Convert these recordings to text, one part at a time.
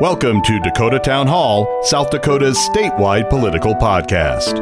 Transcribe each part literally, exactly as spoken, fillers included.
Welcome to Dakota Town Hall, South Dakota's statewide political podcast.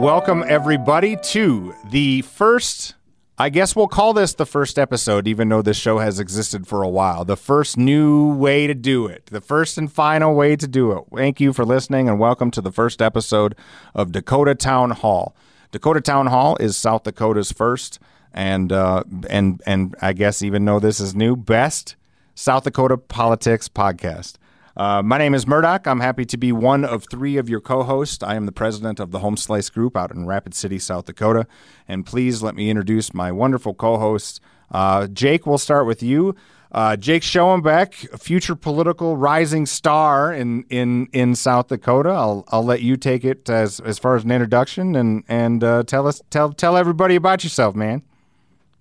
Welcome, everybody, to the first, I guess we'll call this the first episode, even though this show has existed for a while, the first new way to do it, the first and final way to do it. Thank you for listening, and welcome to the first episode of Dakota Town Hall. Dakota Town Hall is South Dakota's first, and uh, and and I guess even though this is new, best South Dakota Politics Podcast. Uh, my name is Murdoch. I'm happy to be one of three of your co-hosts. I am the president of the Home Slice Group out in Rapid City, South Dakota. And please let me introduce my wonderful co-hosts. Uh, Jake, we'll start with you. Uh, Jake Schoenbeck, a future political rising star in in, in South Dakota. I'll I'll let you take it as as far as an introduction and and uh, tell us tell tell everybody about yourself, man.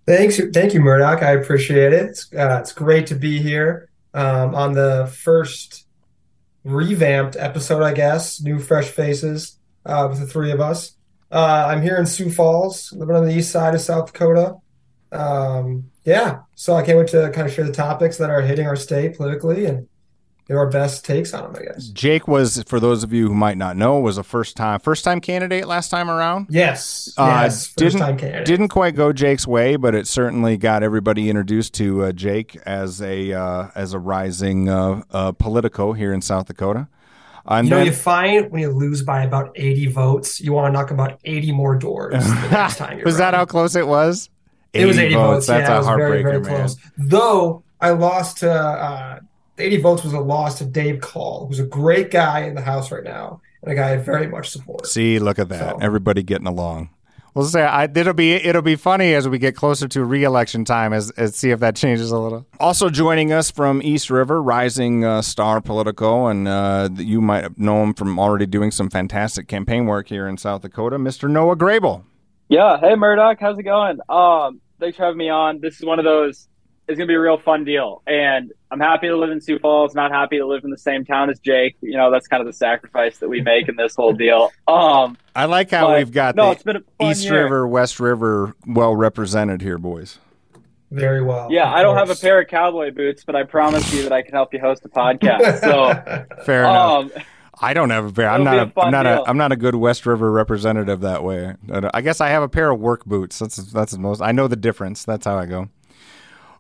Thanks. Thank you, Murdoch. I appreciate it. It's, uh, it's great to be here um, on the first revamped episode, I guess, new fresh faces uh, with the three of us. Uh, I'm here in Sioux Falls, living on the east side of South Dakota. Um, yeah, so I can't wait to kind of share the topics that are hitting our state politically and give our best takes on them, I guess. Jake was, for those of you who might not know, was a first time first time candidate last time around. Yes, uh, yes, first didn't, time candidate. Didn't quite go Jake's way, but it certainly got everybody introduced to uh, Jake as a uh, as a rising uh, uh, politico here in South Dakota. And you know, then, you find when you lose by about eighty votes, you want to knock about eighty more doors. The next time you're was running. That how close it was? eighty it was eighty votes. votes. That's yeah, a heartbreaker, very, very man. Close. Though I lost to. Uh, eighty votes was a loss to Dave Call, who's a great guy in the House right now, and a guy I very much support. See, look at that. So. Everybody getting along. Well, say I, it'll be it'll be funny as we get closer to re-election time, as, as see if that changes a little. Also joining us from East River, rising uh, star politico, and uh, you might know him from already doing some fantastic campaign work here in South Dakota, Mister Noah Grable. Yeah, hey Murdoch, how's it going? Um, thanks for having me on. This is one of those. It's going to be a real fun deal. And I'm happy to live in Sioux Falls, not happy to live in the same town as Jake. You know, that's kind of the sacrifice that we make in this whole deal. Um, I like how we've got no, the East year. River, West River well represented here, boys. Very well. Yeah, I don't have a pair of cowboy boots, but I promise you that I can help you host a podcast. So fair um, enough. I don't have a pair. I'm not a, a I'm not deal. a I'm not a good West River representative that way. I guess I have a pair of work boots. That's that's the most. I know the difference. That's how I go.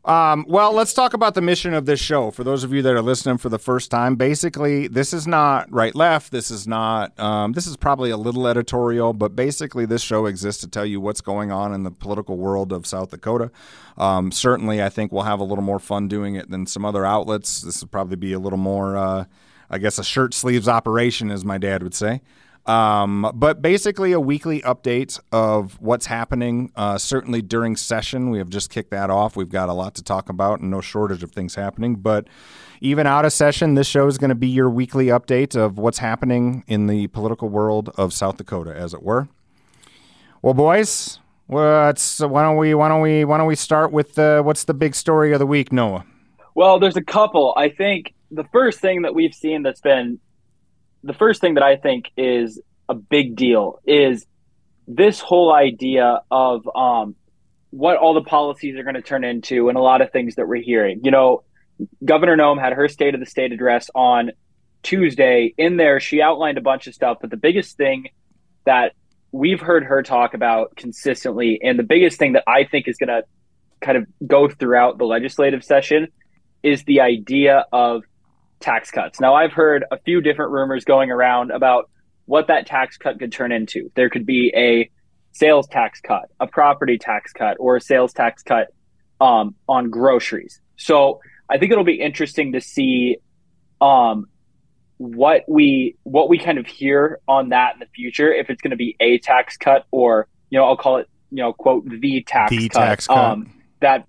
Um, well, let's talk about the mission of this show. For those of you that are listening for the first time, basically, this is not right-left. This is not um, – this is probably a little editorial, but basically this show exists to tell you what's going on in the political world of South Dakota. Um, certainly, I think we'll have a little more fun doing it than some other outlets. This will probably be a little more, uh, I guess, a shirt-sleeves operation, as my dad would say. Um, but basically a weekly update of what's happening, uh, certainly during session. We have just kicked that off. We've got a lot to talk about and no shortage of things happening. But even out of session, this show is going to be your weekly update of what's happening in the political world of South Dakota, as it were. Well, boys, what's, why don't we why don't we why don't we start with the, what's the big story of the week, Noah? Well, there's a couple. I think the first thing that we've seen that's been The first thing that I think is a big deal is this whole idea of um, what all the policies are going to turn into and a lot of things that we're hearing. You know, Governor Noem had her State of the State address on Tuesday. In there, she outlined a bunch of stuff, but the biggest thing that we've heard her talk about consistently and the biggest thing that I think is going to kind of go throughout the legislative session is the idea of tax cuts. Now, I've heard a few different rumors going around about what that tax cut could turn into. There could be a sales tax cut, a property tax cut, or a sales tax cut um, on groceries. So I think it'll be interesting to see um, what we what we kind of hear on that in the future, if it's going to be a tax cut or, you know, I'll call it, you know, quote, the tax the cut, tax cut. Um, that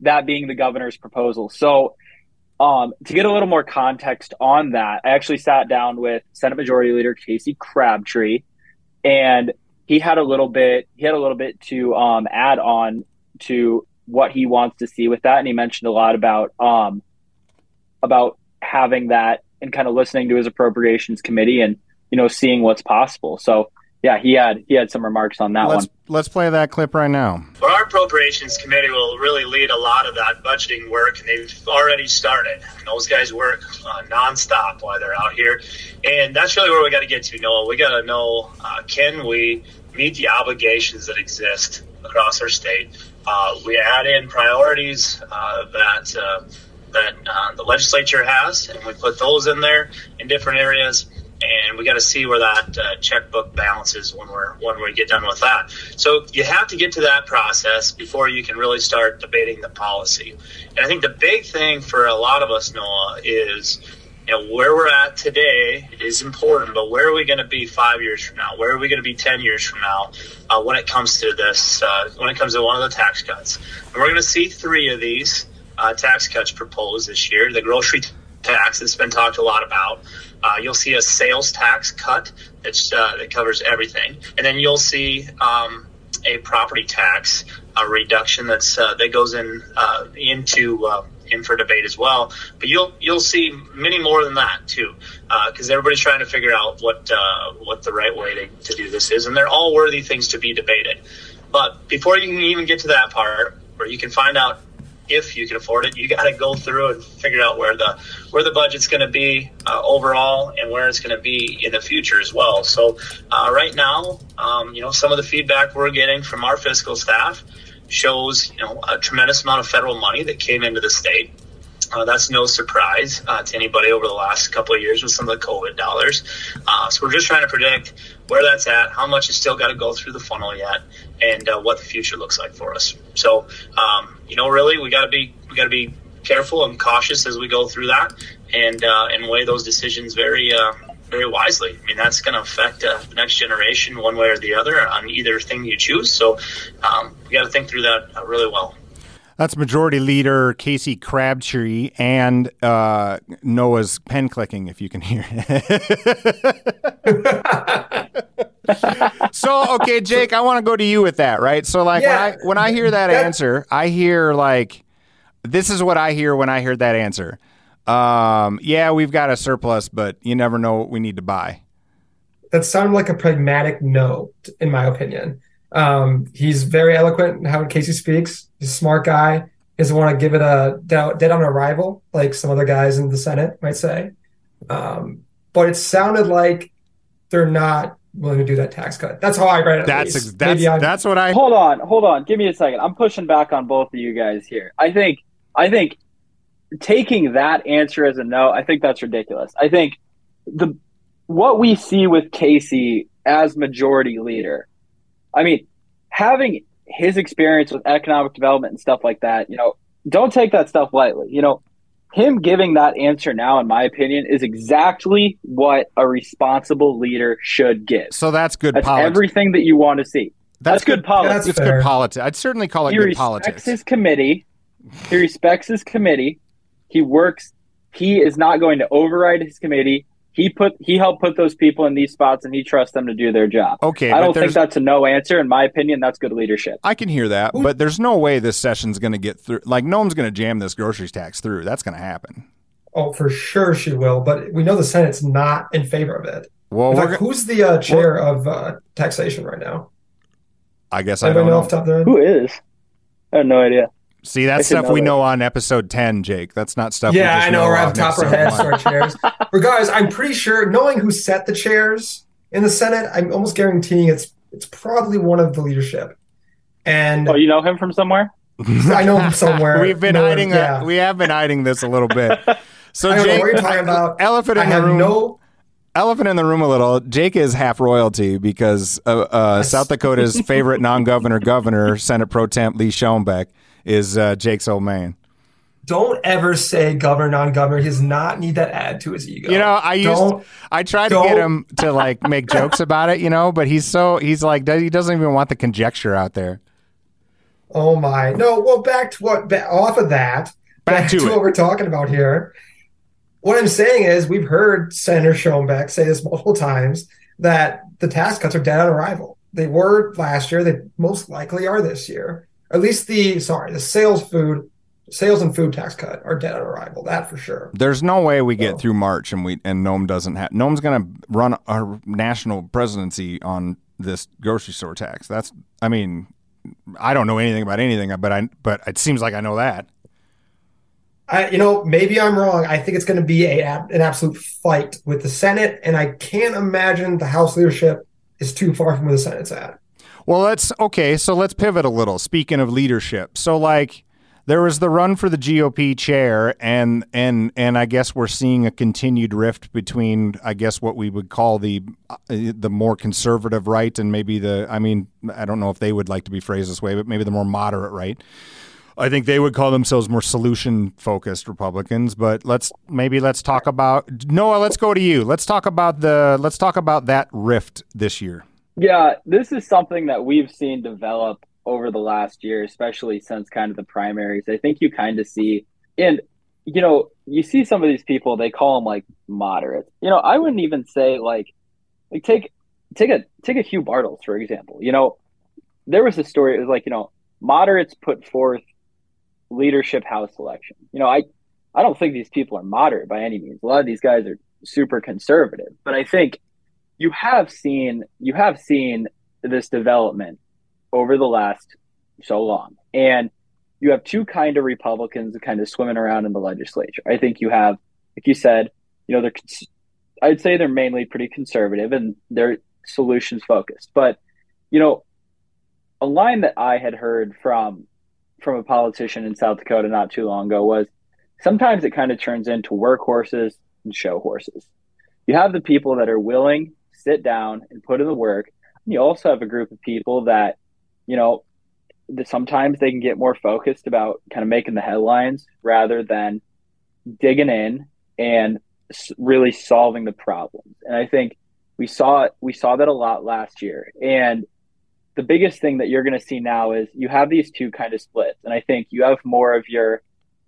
that being the governor's proposal. So Um, to get a little more context on that, I actually sat down with Senate Majority Leader Casey Crabtree, and he had a little bit. He had a little bit to um, add on to what he wants to see with that, and he mentioned a lot about um, about having that and kind of listening to his Appropriations Committee and, you know, seeing what's possible. So yeah, he had he had some remarks on that let's, one. Let's play that clip right now. Well, our appropriations committee will really lead a lot of that budgeting work, and they've already started. And those guys work uh, nonstop while they're out here, and that's really where we got to get to, Noah. We got to know uh, can we meet the obligations that exist across our state. Uh, we add in priorities uh, that uh, that uh, the legislature has, and we put those in there in different areas. And we got to see where that uh, checkbook balance is when we're when we get done with that. So you have to get to that process before you can really start debating the policy. And I think the big thing for a lot of us, Noah, is you know where we're at today is important, but where are we going to be five years from now? Where are we going to be ten years from now? Uh, when it comes to this, uh, when it comes to one of the tax cuts, and we're going to see three of these uh, tax cuts proposed this year. The grocery tax that's been talked a lot about. Uh, you'll see a sales tax cut that's, uh, that covers everything. And then you'll see um, a property tax a reduction that's uh, that goes in uh, into uh, in for debate as well. But you'll you'll see many more than that, too, because uh, everybody's trying to figure out what uh, what the right way to, to do this is. And they're all worthy things to be debated. But before you can even get to that part where you can find out if you can afford it, you got to go through and figure out where the where the budget's going to be uh, overall and where it's going to be in the future as well. So uh, right now, um, you know, some of the feedback we're getting from our fiscal staff shows, you know, a tremendous amount of federal money that came into the state. Uh, that's no surprise uh, to anybody over the last couple of years with some of the COVID dollars. Uh, so we're just trying to predict where that's at, how much has still got to go through the funnel yet, and uh, what the future looks like for us. So, um, you know, really, we got to be we got to be careful and cautious as we go through that, and uh, and weigh those decisions very uh, very wisely. I mean, that's going to affect uh, the next generation one way or the other on either thing you choose. So, um, we got to think through that uh, really well. That's Majority Leader Casey Crabtree and uh, Noah's pen clicking, if you can hear it. So, okay, Jake, I want to go to you with that, right? So, like, yeah. when, I, when I hear that answer, I hear, like, this is what I hear when I hear that answer. Um, yeah, we've got a surplus, but you never know what we need to buy. That sounded like a pragmatic no, in my opinion. Um, he's very eloquent in how Casey speaks. He's a smart guy. He doesn't want to give it a dead on arrival, like some other guys in the Senate might say. Um, but it sounded like they're not willing to do that tax cut. That's how I read it. That's ex- that's, that's what I... Hold on, hold on. Give me a second. I'm pushing back on both of you guys here. I think, I think taking that answer as a no, I think that's ridiculous. I think the what we see with Casey as majority leader... I mean, having his experience with economic development and stuff like that, you know, don't take that stuff lightly. You know, him giving that answer now, in my opinion, is exactly what a responsible leader should give. So that's good that's politics. That's everything that you want to see. That's, that's good, good politics. That's good politics. I'd certainly call it he good politics. He respects his committee. He respects his committee. He works. He is not going to override his committee. He put he helped put those people in these spots, and he trusts them to do their job. Okay, I don't think that's a no answer. In my opinion, that's good leadership. I can hear that, but there's no way this session's going to get through. Like, Noem's going to jam this grocery tax through. That's going to happen. Oh, for sure she will, but we know the Senate's not in favor of it. Well, fact, who's the uh, chair of uh, taxation right now? I guess Anybody I don't know. Off the top of Who is? I have no idea. See, that's stuff know we that. know on episode ten, Jake. That's not stuff yeah, we just I know. We're on top of our heads to our chairs. Regardless, I'm pretty sure, knowing who set the chairs in the Senate, I'm almost guaranteeing it's it's probably one of the leadership. And oh, you know him from somewhere? I know him from somewhere. We've been no, hiding. Yeah. A, we have been hiding this a little bit. So I don't Jake, know what you're talking about. Elephant in I the room. No, elephant in the room a little. Jake is half royalty because uh, uh, yes. South Dakota's favorite non-governor governor, Senate Pro Temp Lee Schoenbeck, is uh, Jake's old man. Don't ever say governor, non-governor. He does not need that add to his ego. You know, I used, don't, I tried don't. to get him to like make jokes about it, you know, but he's so, he's like, he doesn't even want the conjecture out there. Oh my. No, well, back to what, back, off of that, back, back to, to what we're talking about here. What I'm saying is we've heard Senator Schoenbeck say this multiple times that the tax cuts are dead on arrival. They were last year. They most likely are this year. At least the sorry, the sales food, sales and food tax cut are dead on arrival. That for sure. There's no way we so. get through March and we and Noem doesn't have Noem's going to run our national presidency on this grocery store tax. That's, I mean, I don't know anything about anything, but I, but it seems like I know that. I, you know, maybe I'm wrong. I think it's going to be a, an absolute fight with the Senate, and I can't imagine the House leadership is too far from where the Senate's at. Well, let's, okay, so let's pivot a little. Speaking of leadership, so like there was the run for the G O P chair, and and and I guess we're seeing a continued rift between, I guess, what we would call the uh, the more conservative right and maybe the, I mean, I don't know if they would like to be phrased this way, but maybe the more moderate right. I think they would call themselves more solution-focused Republicans, but let's maybe let's talk about Noah. Let's go to you. Let's talk about the let's talk about that rift this year. Yeah, this is something that we've seen develop over the last year, especially since kind of the primaries. I think you kind of see, and you know, you see some of these people. They call them like moderate. You know, I wouldn't even say like like take take a take a Hugh Bartels for example. You know, there was a story. It was like, you know, moderates put forth leadership House election. You know, I, I don't think these people are moderate by any means. A lot of these guys are super conservative, but I think you have seen, you have seen this development over the last so long. And you have two kind of Republicans kind of swimming around in the legislature. I think you have, like you said, you know, they're, I'd say they're mainly pretty conservative and they're solutions focused, but you know, a line that I had heard from from a politician in South Dakota not too long ago was sometimes it kind of turns into workhorses and show horses. You have the people that are willing, sit down and put in the work. And you also have a group of people that, you know, that sometimes they can get more focused about kind of making the headlines rather than digging in and really solving the problems. And I think we saw we saw that a lot last year. And the biggest thing that you're going to see now is you have these two kind of splits. And I think you have more of your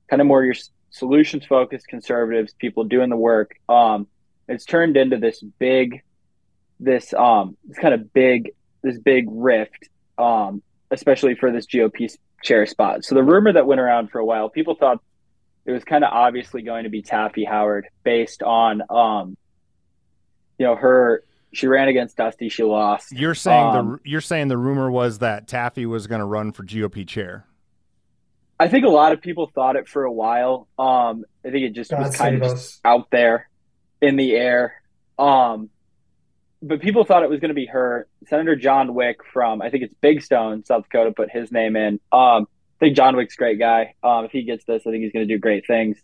kind of more your solutions focused conservatives, people doing the work. Um, it's turned into this big, this, um, this kind of big, this big rift, um, especially for this G O P chair spot. So the rumor that went around for a while, people thought it was kind of obviously going to be Taffy Howard based on, um, you know, her, she ran against Dusty. She lost. You're saying um, the you're saying the rumor was that Taffy was going to run for G O P chair. I think a lot of people thought it for a while. Um, I think it just God was kind of just out there in the air. Um, but people thought it was going to be her. Senator John Wick from, I think it's Big Stone, South Dakota, put his name in. Um, I think John Wick's a great guy. Um, if he gets this, I think he's going to do great things.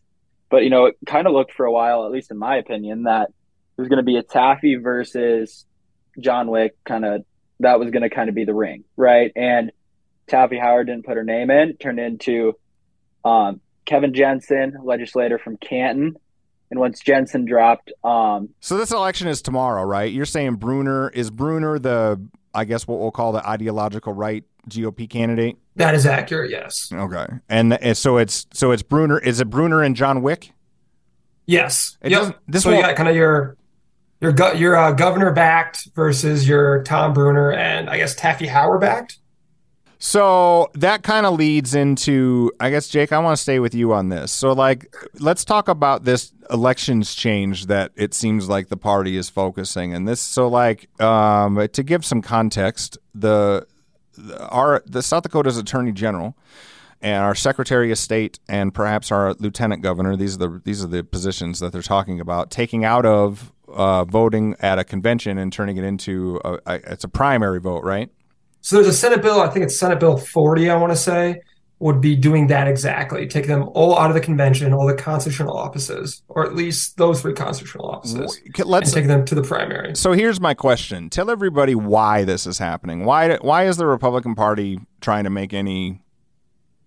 But, you know, it kind of looked for a while, at least in my opinion, that it was going to be a Taffy versus John Wick kind of, that was going to kind of be the ring, right? And Taffy Howard didn't put her name in, turned into um, Kevin Jensen, legislator from Canton. And once Jensen dropped... Um, so this election is tomorrow, right? You're saying Bruner, is Bruner the, I guess what we'll call the ideological right G O P candidate? That is accurate, yes. Okay. And, and so it's so it's Bruner, is it Bruner and John Wick? Yes. It yep. This so you got kind of your... Your go- your uh, governor backed versus your Tom Bruner and I guess Taffy Howard backed. So that kind of leads into, I guess, Jake, I want to stay with you on this. So like, let's talk about this elections change that it seems like the party is focusing. And this, so like, um, to give some context, the, the our the South Dakota's Attorney General and our Secretary of State and perhaps our Lieutenant Governor, these are the these are the positions that they're talking about taking out of Uh, voting at a convention and turning it into a, a, it's a primary vote, right? So there's a Senate bill, I think it's Senate Bill forty, I want to say, would be doing that exactly. Take them all out of the convention, all the constitutional offices, or at least those three constitutional offices, Let's, and take them to the primary. So here's my question. Tell everybody why this is happening. Why Why is the Republican Party trying to make any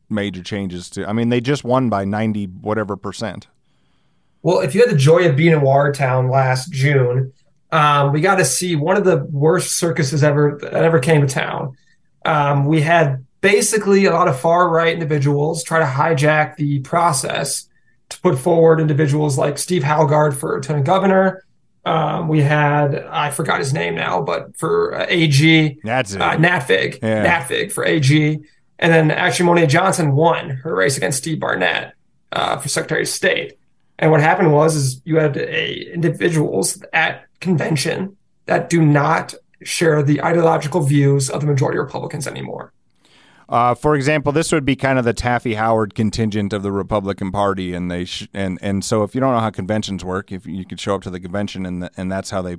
major changes to, I mean, they just won by ninety whatever percent. Well, if you had the joy of being in Watertown last June, um, we got to see one of the worst circuses ever that ever came to town. Um, we had basically a lot of far-right individuals try to hijack the process to put forward individuals like Steve Haugaard for Lieutenant Governor. Um, we had, I forgot his name now, but for uh, A G. That's it. Uh, Natfig. Yeah. Natfig for A G. And then actually Monae Johnson won her race against Steve Barnett uh, for Secretary of State. And what happened was, is you had a, individuals at convention that do not share the ideological views of the majority of Republicans anymore. Uh, for example, this would be kind of the Taffy Howard contingent of the Republican Party, and they sh- and and so if you don't know how conventions work, if you could show up to the convention, and the, and that's how they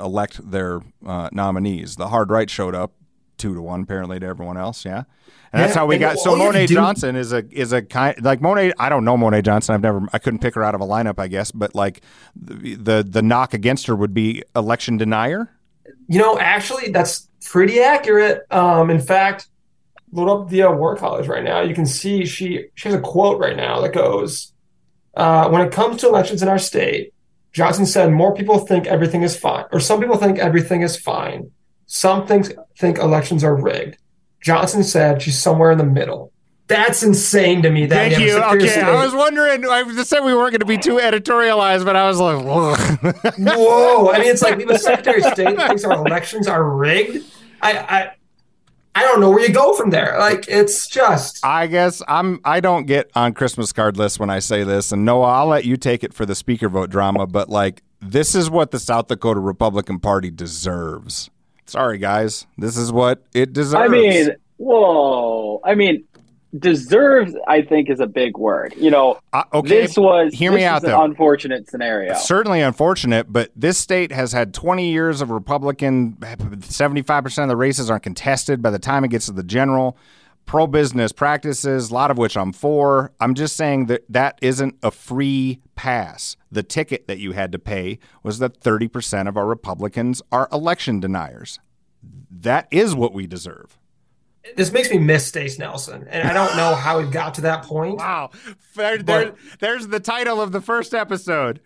elect their uh, nominees. The hard right showed up two to one apparently to everyone else, yeah. And that's how we got. So Monae Johnson is a is a kind like Monae. I don't know Monae Johnson. I've never. I couldn't pick her out of a lineup, I guess. But like the the, the knock against her would be election denier. You know, actually, that's pretty accurate. Um, in fact, load up the uh, War College right now. You can see she she has a quote right now that goes, uh, "When it comes to elections in our state, Johnson said more people think everything is fine, or some people think everything is fine. Some things think elections are rigged. Johnson said she's somewhere in the middle." That's insane to me. That Thank you. Okay, I was wondering. I just said we weren't going to be too editorialized, but I was like, whoa. whoa. I mean, it's like the Secretary of State thinks our elections are rigged. I, I, I don't know where you go from there. Like, it's just. I guess I'm. I don't get on Christmas card lists when I say this. And Noah, I'll let you take it for the speaker vote drama. But like, this is what the South Dakota Republican Party deserves. Sorry, guys. This is what it deserves. I mean, whoa. I mean, deserves, I think, is a big word. You know, uh, okay. this was Hear me this out, is an though. unfortunate scenario. It's certainly unfortunate, but this state has had twenty years of Republican. seventy-five percent of the races aren't contested by the time it gets to the general. Pro-business practices, a lot of which I'm for. I'm just saying that that isn't a free pass. The ticket that you had to pay was that thirty percent of our Republicans are election deniers. That is what we deserve. This makes me miss Stace Nelson, and I don't know how we got to that point. Wow. There, there, there's the title of the first episode.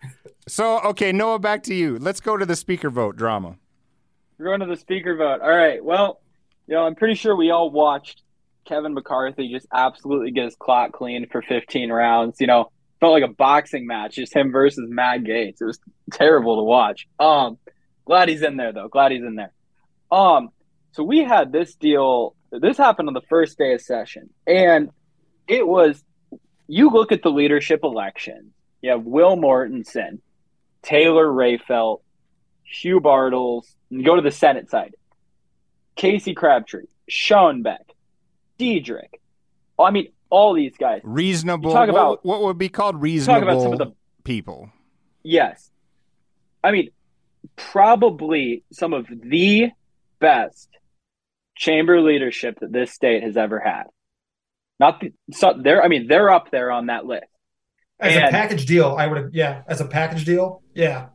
So, okay, Noah, back to you. Let's go to the speaker vote drama. We're going to the speaker vote. All right, well, you know, I'm pretty sure we all watched Kevin McCarthy just absolutely gets clock clean for fifteen rounds. You know, felt like a boxing match, just him versus Matt Gaetz. It was terrible to watch. Um, glad he's in there, though. Glad he's in there. Um, so we had this deal. This happened on the first day of session. And it was, you look at the leadership election. You have Will Mortensen, Taylor Rayfelt, Hugh Bartels. And you go to the Senate side. Casey Crabtree, Sean Beck, Diedrich. I mean, all these guys. Reasonable. Talk about, what, what would be called reasonable talk about some of the, people. Yes. I mean, probably some of the best chamber leadership that this state has ever had. Not the, so they're, I mean, they're up there on that list. As and a package deal, I would have, yeah, as a package deal, yeah.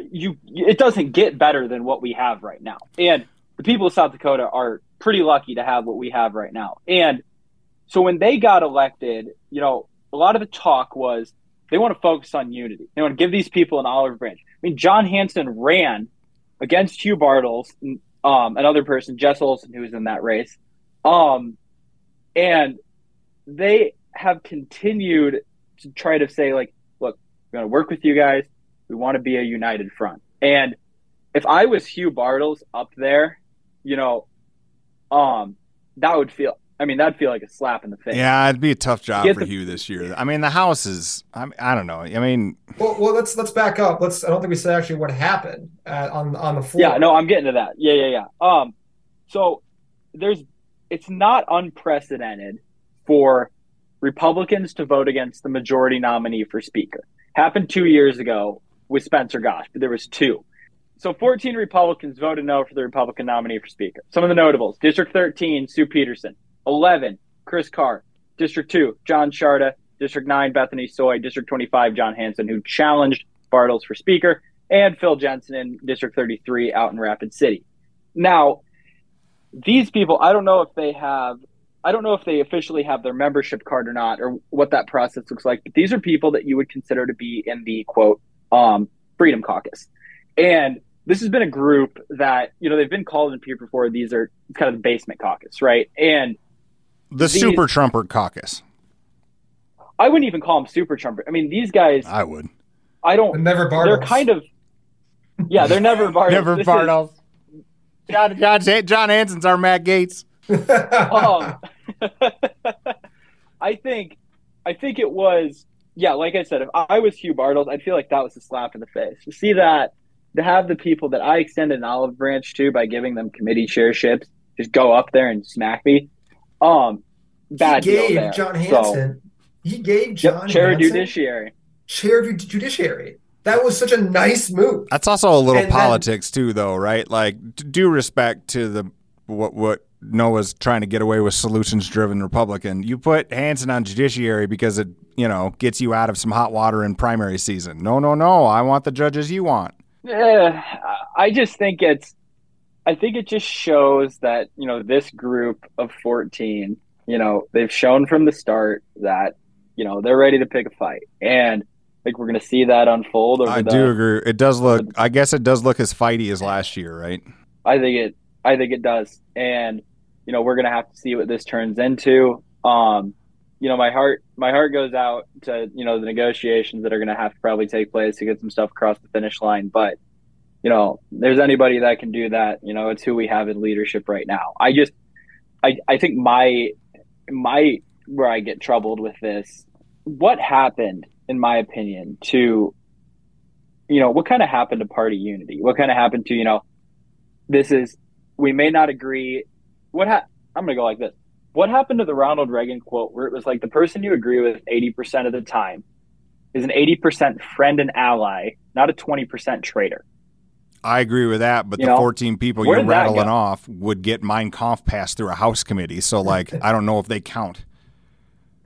You, it doesn't get better than what we have right now. And the people of South Dakota are pretty lucky to have what we have right now. And so when they got elected, you know, a lot of the talk was they want to focus on unity. They want to give these people an olive branch. I mean, John Hansen ran against Hugh Bartels, um, another person, Jess Olson, who was in that race. Um, and they have continued to try to say, like, look, we're going to work with you guys. We want to be a united front. And if I was Hugh Bartels up there, you know, Um, that would feel, I mean, that'd feel like a slap in the face. Yeah, it'd be a tough job for the, Hugh this year. I mean, the House is, I, mean, I don't know. I mean, well, well, let's, let's back up. Let's, I don't think we said actually what happened uh, on, on the floor. Yeah, no, I'm getting to that. Yeah, yeah, yeah. Um, so there's, it's not unprecedented for Republicans to vote against the majority nominee for speaker. Happened two years ago with Spencer Gosch, but there was two. So fourteen Republicans voted no for the Republican nominee for Speaker. Some of the notables. District thirteen, Sue Peterson. eleven, Chris Carr. District two, John Sharda. District nine, Bethany Soy. District twenty-five, John Hansen, who challenged Bartels for Speaker. And Phil Jensen in District thirty-three out in Rapid City. Now, these people, I don't know if they have, I don't know if they officially have their membership card or not, or what that process looks like. But these are people that you would consider to be in the, quote, um, Freedom Caucus. And this has been a group that, you know, they've been called in peer before. These are kind of the basement caucus, right? And the these, super Trumper caucus. I wouldn't even call them super Trumper. I mean, these guys. I would. I don't. They're never Bartels. They're kind of. Yeah, they're never Bartels. Never this Bartels. Is, John, John, John Hansen's our Matt Gaetz. um, I think. I think it was. Yeah, like I said, if I was Hugh Bartels, I'd feel like that was a slap in the face. To see that. to have the people that I extended an olive branch to by giving them committee chairships just go up there and smack me. Um, bad he gave deal there. John Hansen. So, he gave John yep, chair Hansen. Chair of Judiciary. Chair of Judiciary. That was such a nice move. That's also a little and politics then, too, though, right? Like, due respect to the what what Noah's trying to get away with, solutions-driven Republican. You put Hansen on Judiciary because it, you know, gets you out of some hot water in primary season. No, no, no. I want the judges you want. Yeah, I just think it's. I think it just shows that, you know, this group of fourteen, you know, they've shown from the start that, you know, they're ready to pick a fight, and I think we're going to see that unfold. Over I the, do agree. It does look. I guess it does look as fighty as last year, right? I think it. I think it does, and you know, we're going to have to see what this turns into. Um, you know, my heart, my heart goes out to, you know, the negotiations that are going to have to probably take place to get some stuff across the finish line. But, you know, there's anybody that can do that. You know, it's who we have in leadership right now. I just, I, I think my, my, where I get troubled with this, what happened, in my opinion, to, you know, what kind of happened to party unity? What kind of happened to, you know, this is, we may not agree. What ha- I'm going to go like this. What happened to the Ronald Reagan quote where it was like, the person you agree with eighty percent of the time is an eighty percent friend and ally, not a twenty percent traitor? I agree with that, but you the know, fourteen people you're rattling off would get Mein Kampf passed through a House committee. So, like, I don't know if they count.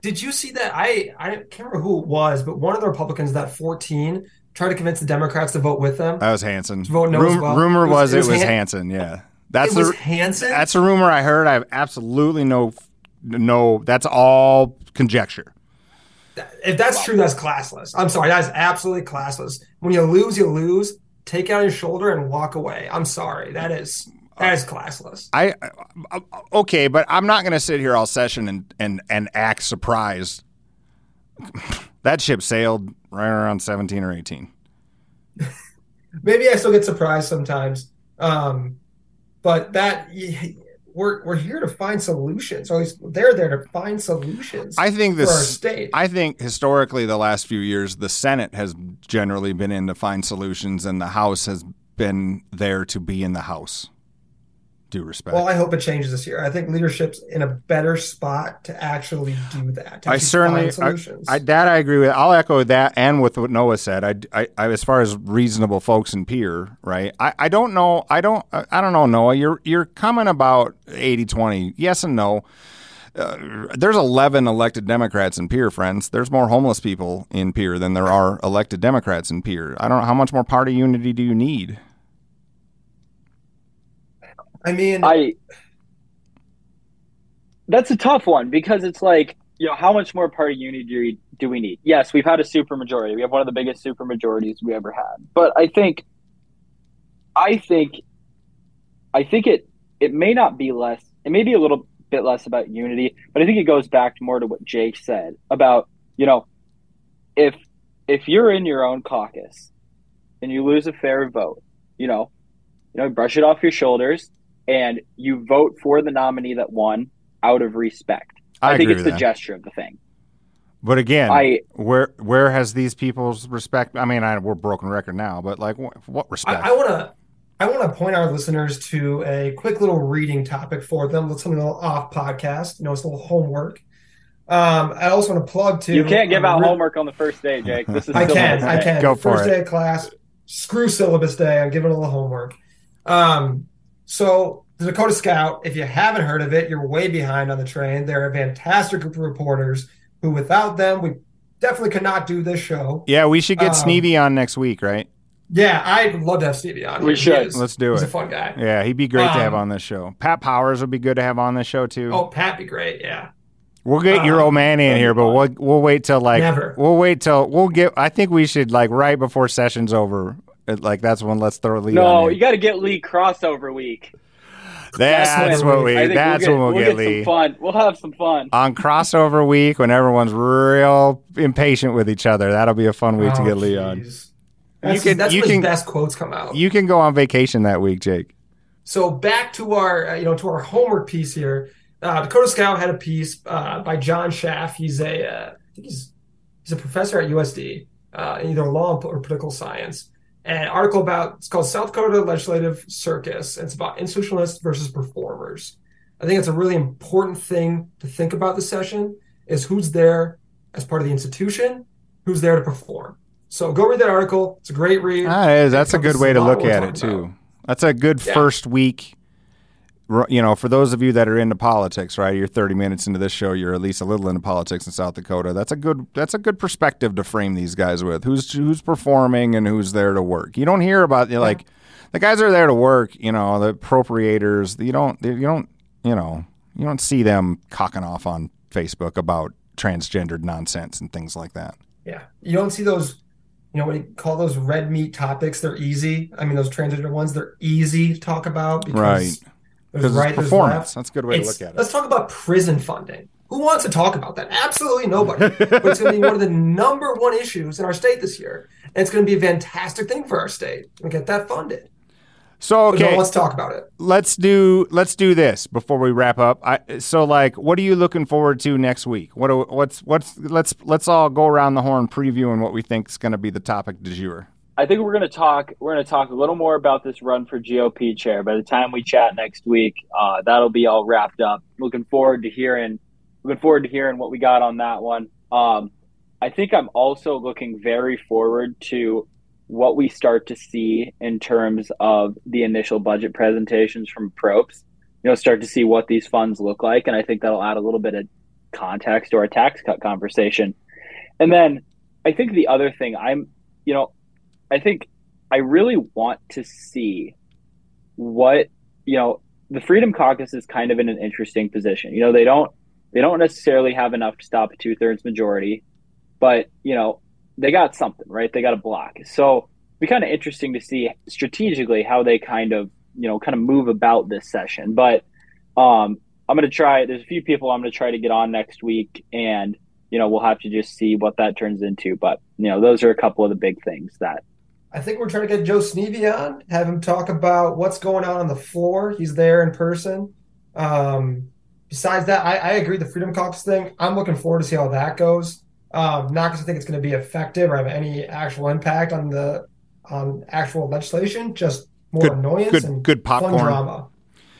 Did you see that? I, I can't remember who it was, but one of the Republicans, that fourteen, tried to convince the Democrats to vote with them. That was Hansen. To vote no Rum- as well. Rumor it was, was it was, it was Han- Hansen, yeah. That's it was the, Hansen? That's a rumor I heard. I have absolutely no, no. That's all conjecture. If that's wow. true, that's classless. I'm sorry. That is absolutely classless. When you lose, you lose. Take it on your shoulder and walk away. I'm sorry. That is that is classless. I, I okay, but I'm not going to sit here all session and, and, and act surprised. That ship sailed right around seventeen or eighteen. Maybe I still get surprised sometimes. Um, But that we're we're here to find solutions, or at least they're there to find solutions. I think this, for our state. I think historically, the last few years, the Senate has generally been in to find solutions, and the House has been there to be in the House. Due respect. Well, I hope it changes this year. I think leadership's in a better spot to actually do that. To I certainly find solutions. I, I, that I agree with. I'll echo that and with what Noah said. I, I, I as far as reasonable folks and peer, right? I, I don't know. I don't. I don't know, Noah. You're you're coming about eighty twenty. Yes and no. Uh, there's eleven elected Democrats in Pierre, friends. There's more homeless people in Pierre than there are elected Democrats in Pierre. I don't know how much more party unity do you need. I mean, I that's a tough one because it's like, you know, how much more party unity do we, do we need? Yes, we've had a supermajority. We have one of the biggest supermajorities we ever had. But I think, I think, I think it it may not be less. It may be a little bit less about unity, but I think it goes back more to what Jake said about, you know, if if you're in your own caucus and you lose a fair vote, you know, you know, brush it off your shoulders. And you vote for the nominee that won out of respect. I, I think it's the that. gesture of the thing. But again, I, where where has these people's respect? I mean, I, we're broken record now, but like, wh- what respect? I want to I want to point our listeners to a quick little reading topic for them. Let's have a little off podcast. You know, it's a little homework. Um, I also want to plug to. You can't give um, out re- homework on the first day, Jake. This is I can I can go for first it. First day of class. Screw syllabus day. I'm giving a little homework. Um. So the Dakota Scout, if you haven't heard of it, you're way behind on the train. They're a fantastic group of reporters who without them, we definitely could not do this show. Yeah, we should get um, Stevie on next week, right? Yeah, I'd love to have Stevie on. We should. Let's do it. He's a fun guy. Yeah, he'd be great um, to have on this show. Pat Powers would be good to have on this show, too. Oh, Pat'd be great, yeah. We'll get um, your old man in here, but we'll we'll wait till like never. We'll wait till we'll get I think we should like right before session's over. Like, that's when let's throw Lee. No, you got to get Lee crossover week. That's, that's what we. That's we'll get, when we'll, we'll get, get Lee. Some fun. We'll have some fun on crossover week when everyone's real impatient with each other. That'll be a fun week oh, to get Lee geez. on. That's, you can, that's you when can, his best quotes come out. You can go on vacation that week, Jake. So back to our, uh, you know, to our homework piece here. Uh, Dakota Scout had a piece uh, by John Schaff. He's a, uh, I think he's he's a professor at U S D uh, in either law or political science. an article about, it's called South Dakota Legislative Circus. It's about institutionalists versus performers. I think it's a really important thing to think about this session is who's there as part of the institution, who's there to perform. So go read that article. It's a great read. Ah, that's a good way to look at it too. About. That's a good yeah. first week. You know, for those of you that are into politics, right? You're thirty minutes into this show. You're at least a little into politics in South Dakota. That's a good. That's a good perspective to frame these guys with. Who's who's performing and who's there to work. You don't hear about yeah. like the guys that are there to work. You know, the appropriators. You don't. You don't. You know. You don't see them cocking off on Facebook about transgendered nonsense and things like that. Yeah, you don't see those. You know, when you call those red meat topics, they're easy. I mean, those transgender ones, they're easy to talk about because. Right. Because right, performance. That's a good way it's, to look at it. Let's talk about prison funding. Who wants to talk about that? Absolutely nobody. But it's going to be one of the number one issues in our state this year. And it's going to be a fantastic thing for our state. We'll get that funded. So, okay. No, let's talk about it. Let's do let's do this before we wrap up. I, so, like, what are you looking forward to next week? What do, what's what's let's let's all go around the horn previewing what we think is going to be the topic du jour. I think we're going to talk. We're going to talk a little more about this run for G O P chair. By the time we chat next week, uh, that'll be all wrapped up. Looking forward to hearing. Looking forward to hearing what we got on that one. Um, I think I'm also looking very forward to what we start to see in terms of the initial budget presentations from Propes. You know, start to see what these funds look like, and I think that'll add a little bit of context to our tax cut conversation. And then I think the other thing I'm, you know. I think I really want to see what, you know, the Freedom Caucus is kind of in an interesting position. You know, they don't they don't necessarily have enough to stop a two-thirds majority, but, you know, they got something, right? They got a block. So it'd be kind of interesting to see strategically how they kind of, you know, kind of move about this session. But um, I'm going to try – there's a few people I'm going to try to get on next week, and, you know, we'll have to just see what that turns into. But, you know, those are a couple of the big things that – I think we're trying to get Joe Sneevy on, have him talk about what's going on on the floor. He's there in person. Um, besides that, I, I agree the Freedom Caucus thing. I'm looking forward to see how that goes. Um, not because I think it's going to be effective or have any actual impact on the on actual legislation, just more good, annoyance good, and good popcorn. Fun drama.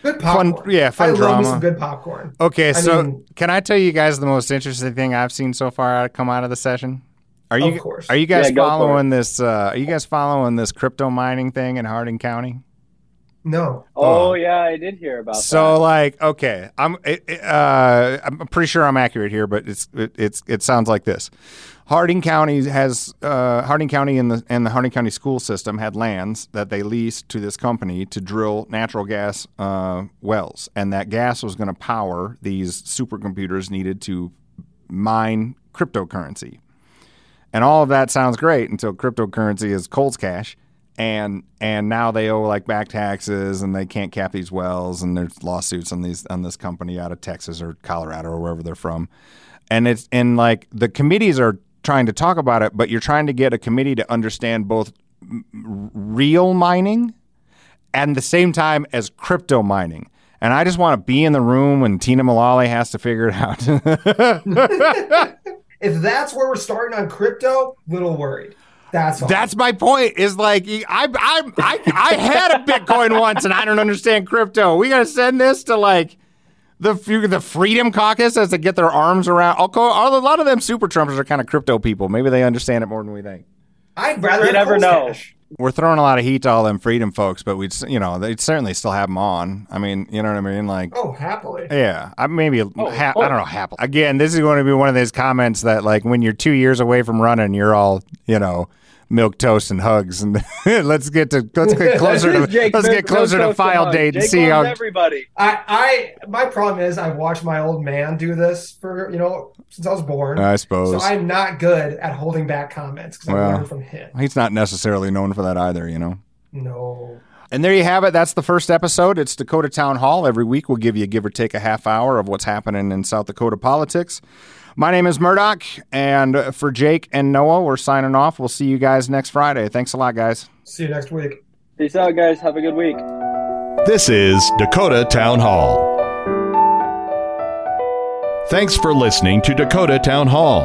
Good popcorn. Fun, yeah, fun I drama. I love me some good popcorn. Okay, I so mean, can I tell you guys the most interesting thing I've seen so far come out of the session? Are you, of course. Are you guys yeah, following this? Uh, are you guys following this crypto mining thing in Harding County? No. Oh, oh yeah, I did hear about so, that. So like, okay, I'm it, it, uh, I'm pretty sure I'm accurate here, but it's it, it's it sounds like this. Harding County has uh, Harding County and the and the Harding County school system had lands that they leased to this company to drill natural gas uh, wells, and that gas was going to power these supercomputers needed to mine cryptocurrency. And all of that sounds great until cryptocurrency is Coles cash, and and now they owe like back taxes, and they can't cap these wells, and there's lawsuits on these on this company out of Texas or Colorado or wherever they're from, and it's and like the committees are trying to talk about it, but you're trying to get a committee to understand both real mining, and the same time as crypto mining. And I just want to be in the room when Tina Mullally has to figure it out. If that's where we're starting on crypto, little worried. That's all. That's my point. Is like I I I I had a Bitcoin once, and I don't understand crypto. We gotta send this to like the the Freedom Caucus has to get their arms around. I'll call, a lot of them super Trumpers are kind of crypto people. Maybe they understand it more than we think. I'd rather you never know. Cash. We're throwing a lot of heat to all them Freedom folks, but we'd you know they'd certainly still have them on. I mean, you know what I mean? Like, oh, happily. Yeah, I maybe oh, ha- oh. I don't know happily. Again, this is going to be one of those comments that like when you're two years away from running, you're all you know milk toast and hugs, and let's get to let's get closer to Jake, let's get closer to file date and see how everybody. I, I my problem is I've watched my old man do this for you know. Since I was born, I suppose. So I'm not good at holding back comments because I well, learned from him. He's not necessarily known for that either, you know? No. And there you have it. That's the first episode. It's Dakota Town Hall. Every week we'll give you, give or take, a half hour of what's happening in South Dakota politics. My name is Murdoch, and for Jake and Noah, we're signing off. We'll see you guys next Friday. Thanks a lot, guys. See you next week. Peace out, guys. Have a good week. This is Dakota Town Hall. Thanks for listening to Dakota Town Hall.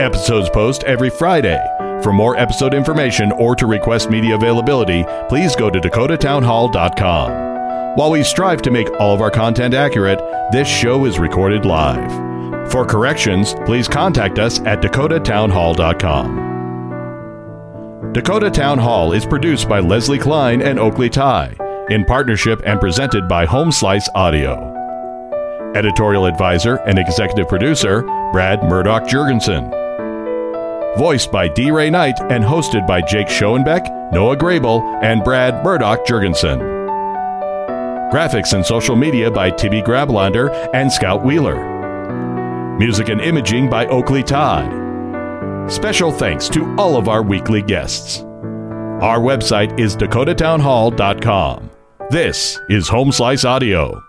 Episodes post every Friday. For more episode information or to request media availability, please go to dakota town hall dot com. While we strive to make all of our content accurate, this show is recorded live. For corrections, please contact us at dakota town hall dot com. Dakota Town Hall is produced by Leslie Klein and Oakley Ty, in partnership and presented by Home Slice Audio. Editorial advisor and executive producer, Brad Murdoch-Jurgensen. Voiced by D. Ray Knight and hosted by Jake Schoenbeck, Noah Grable, and Brad Murdoch-Jurgensen. Graphics and social media by Tibby Grablander and Scout Wheeler. Music and imaging by Oakley Todd. Special thanks to all of our weekly guests. Our website is dakota town hall dot com. This is Home Slice Audio.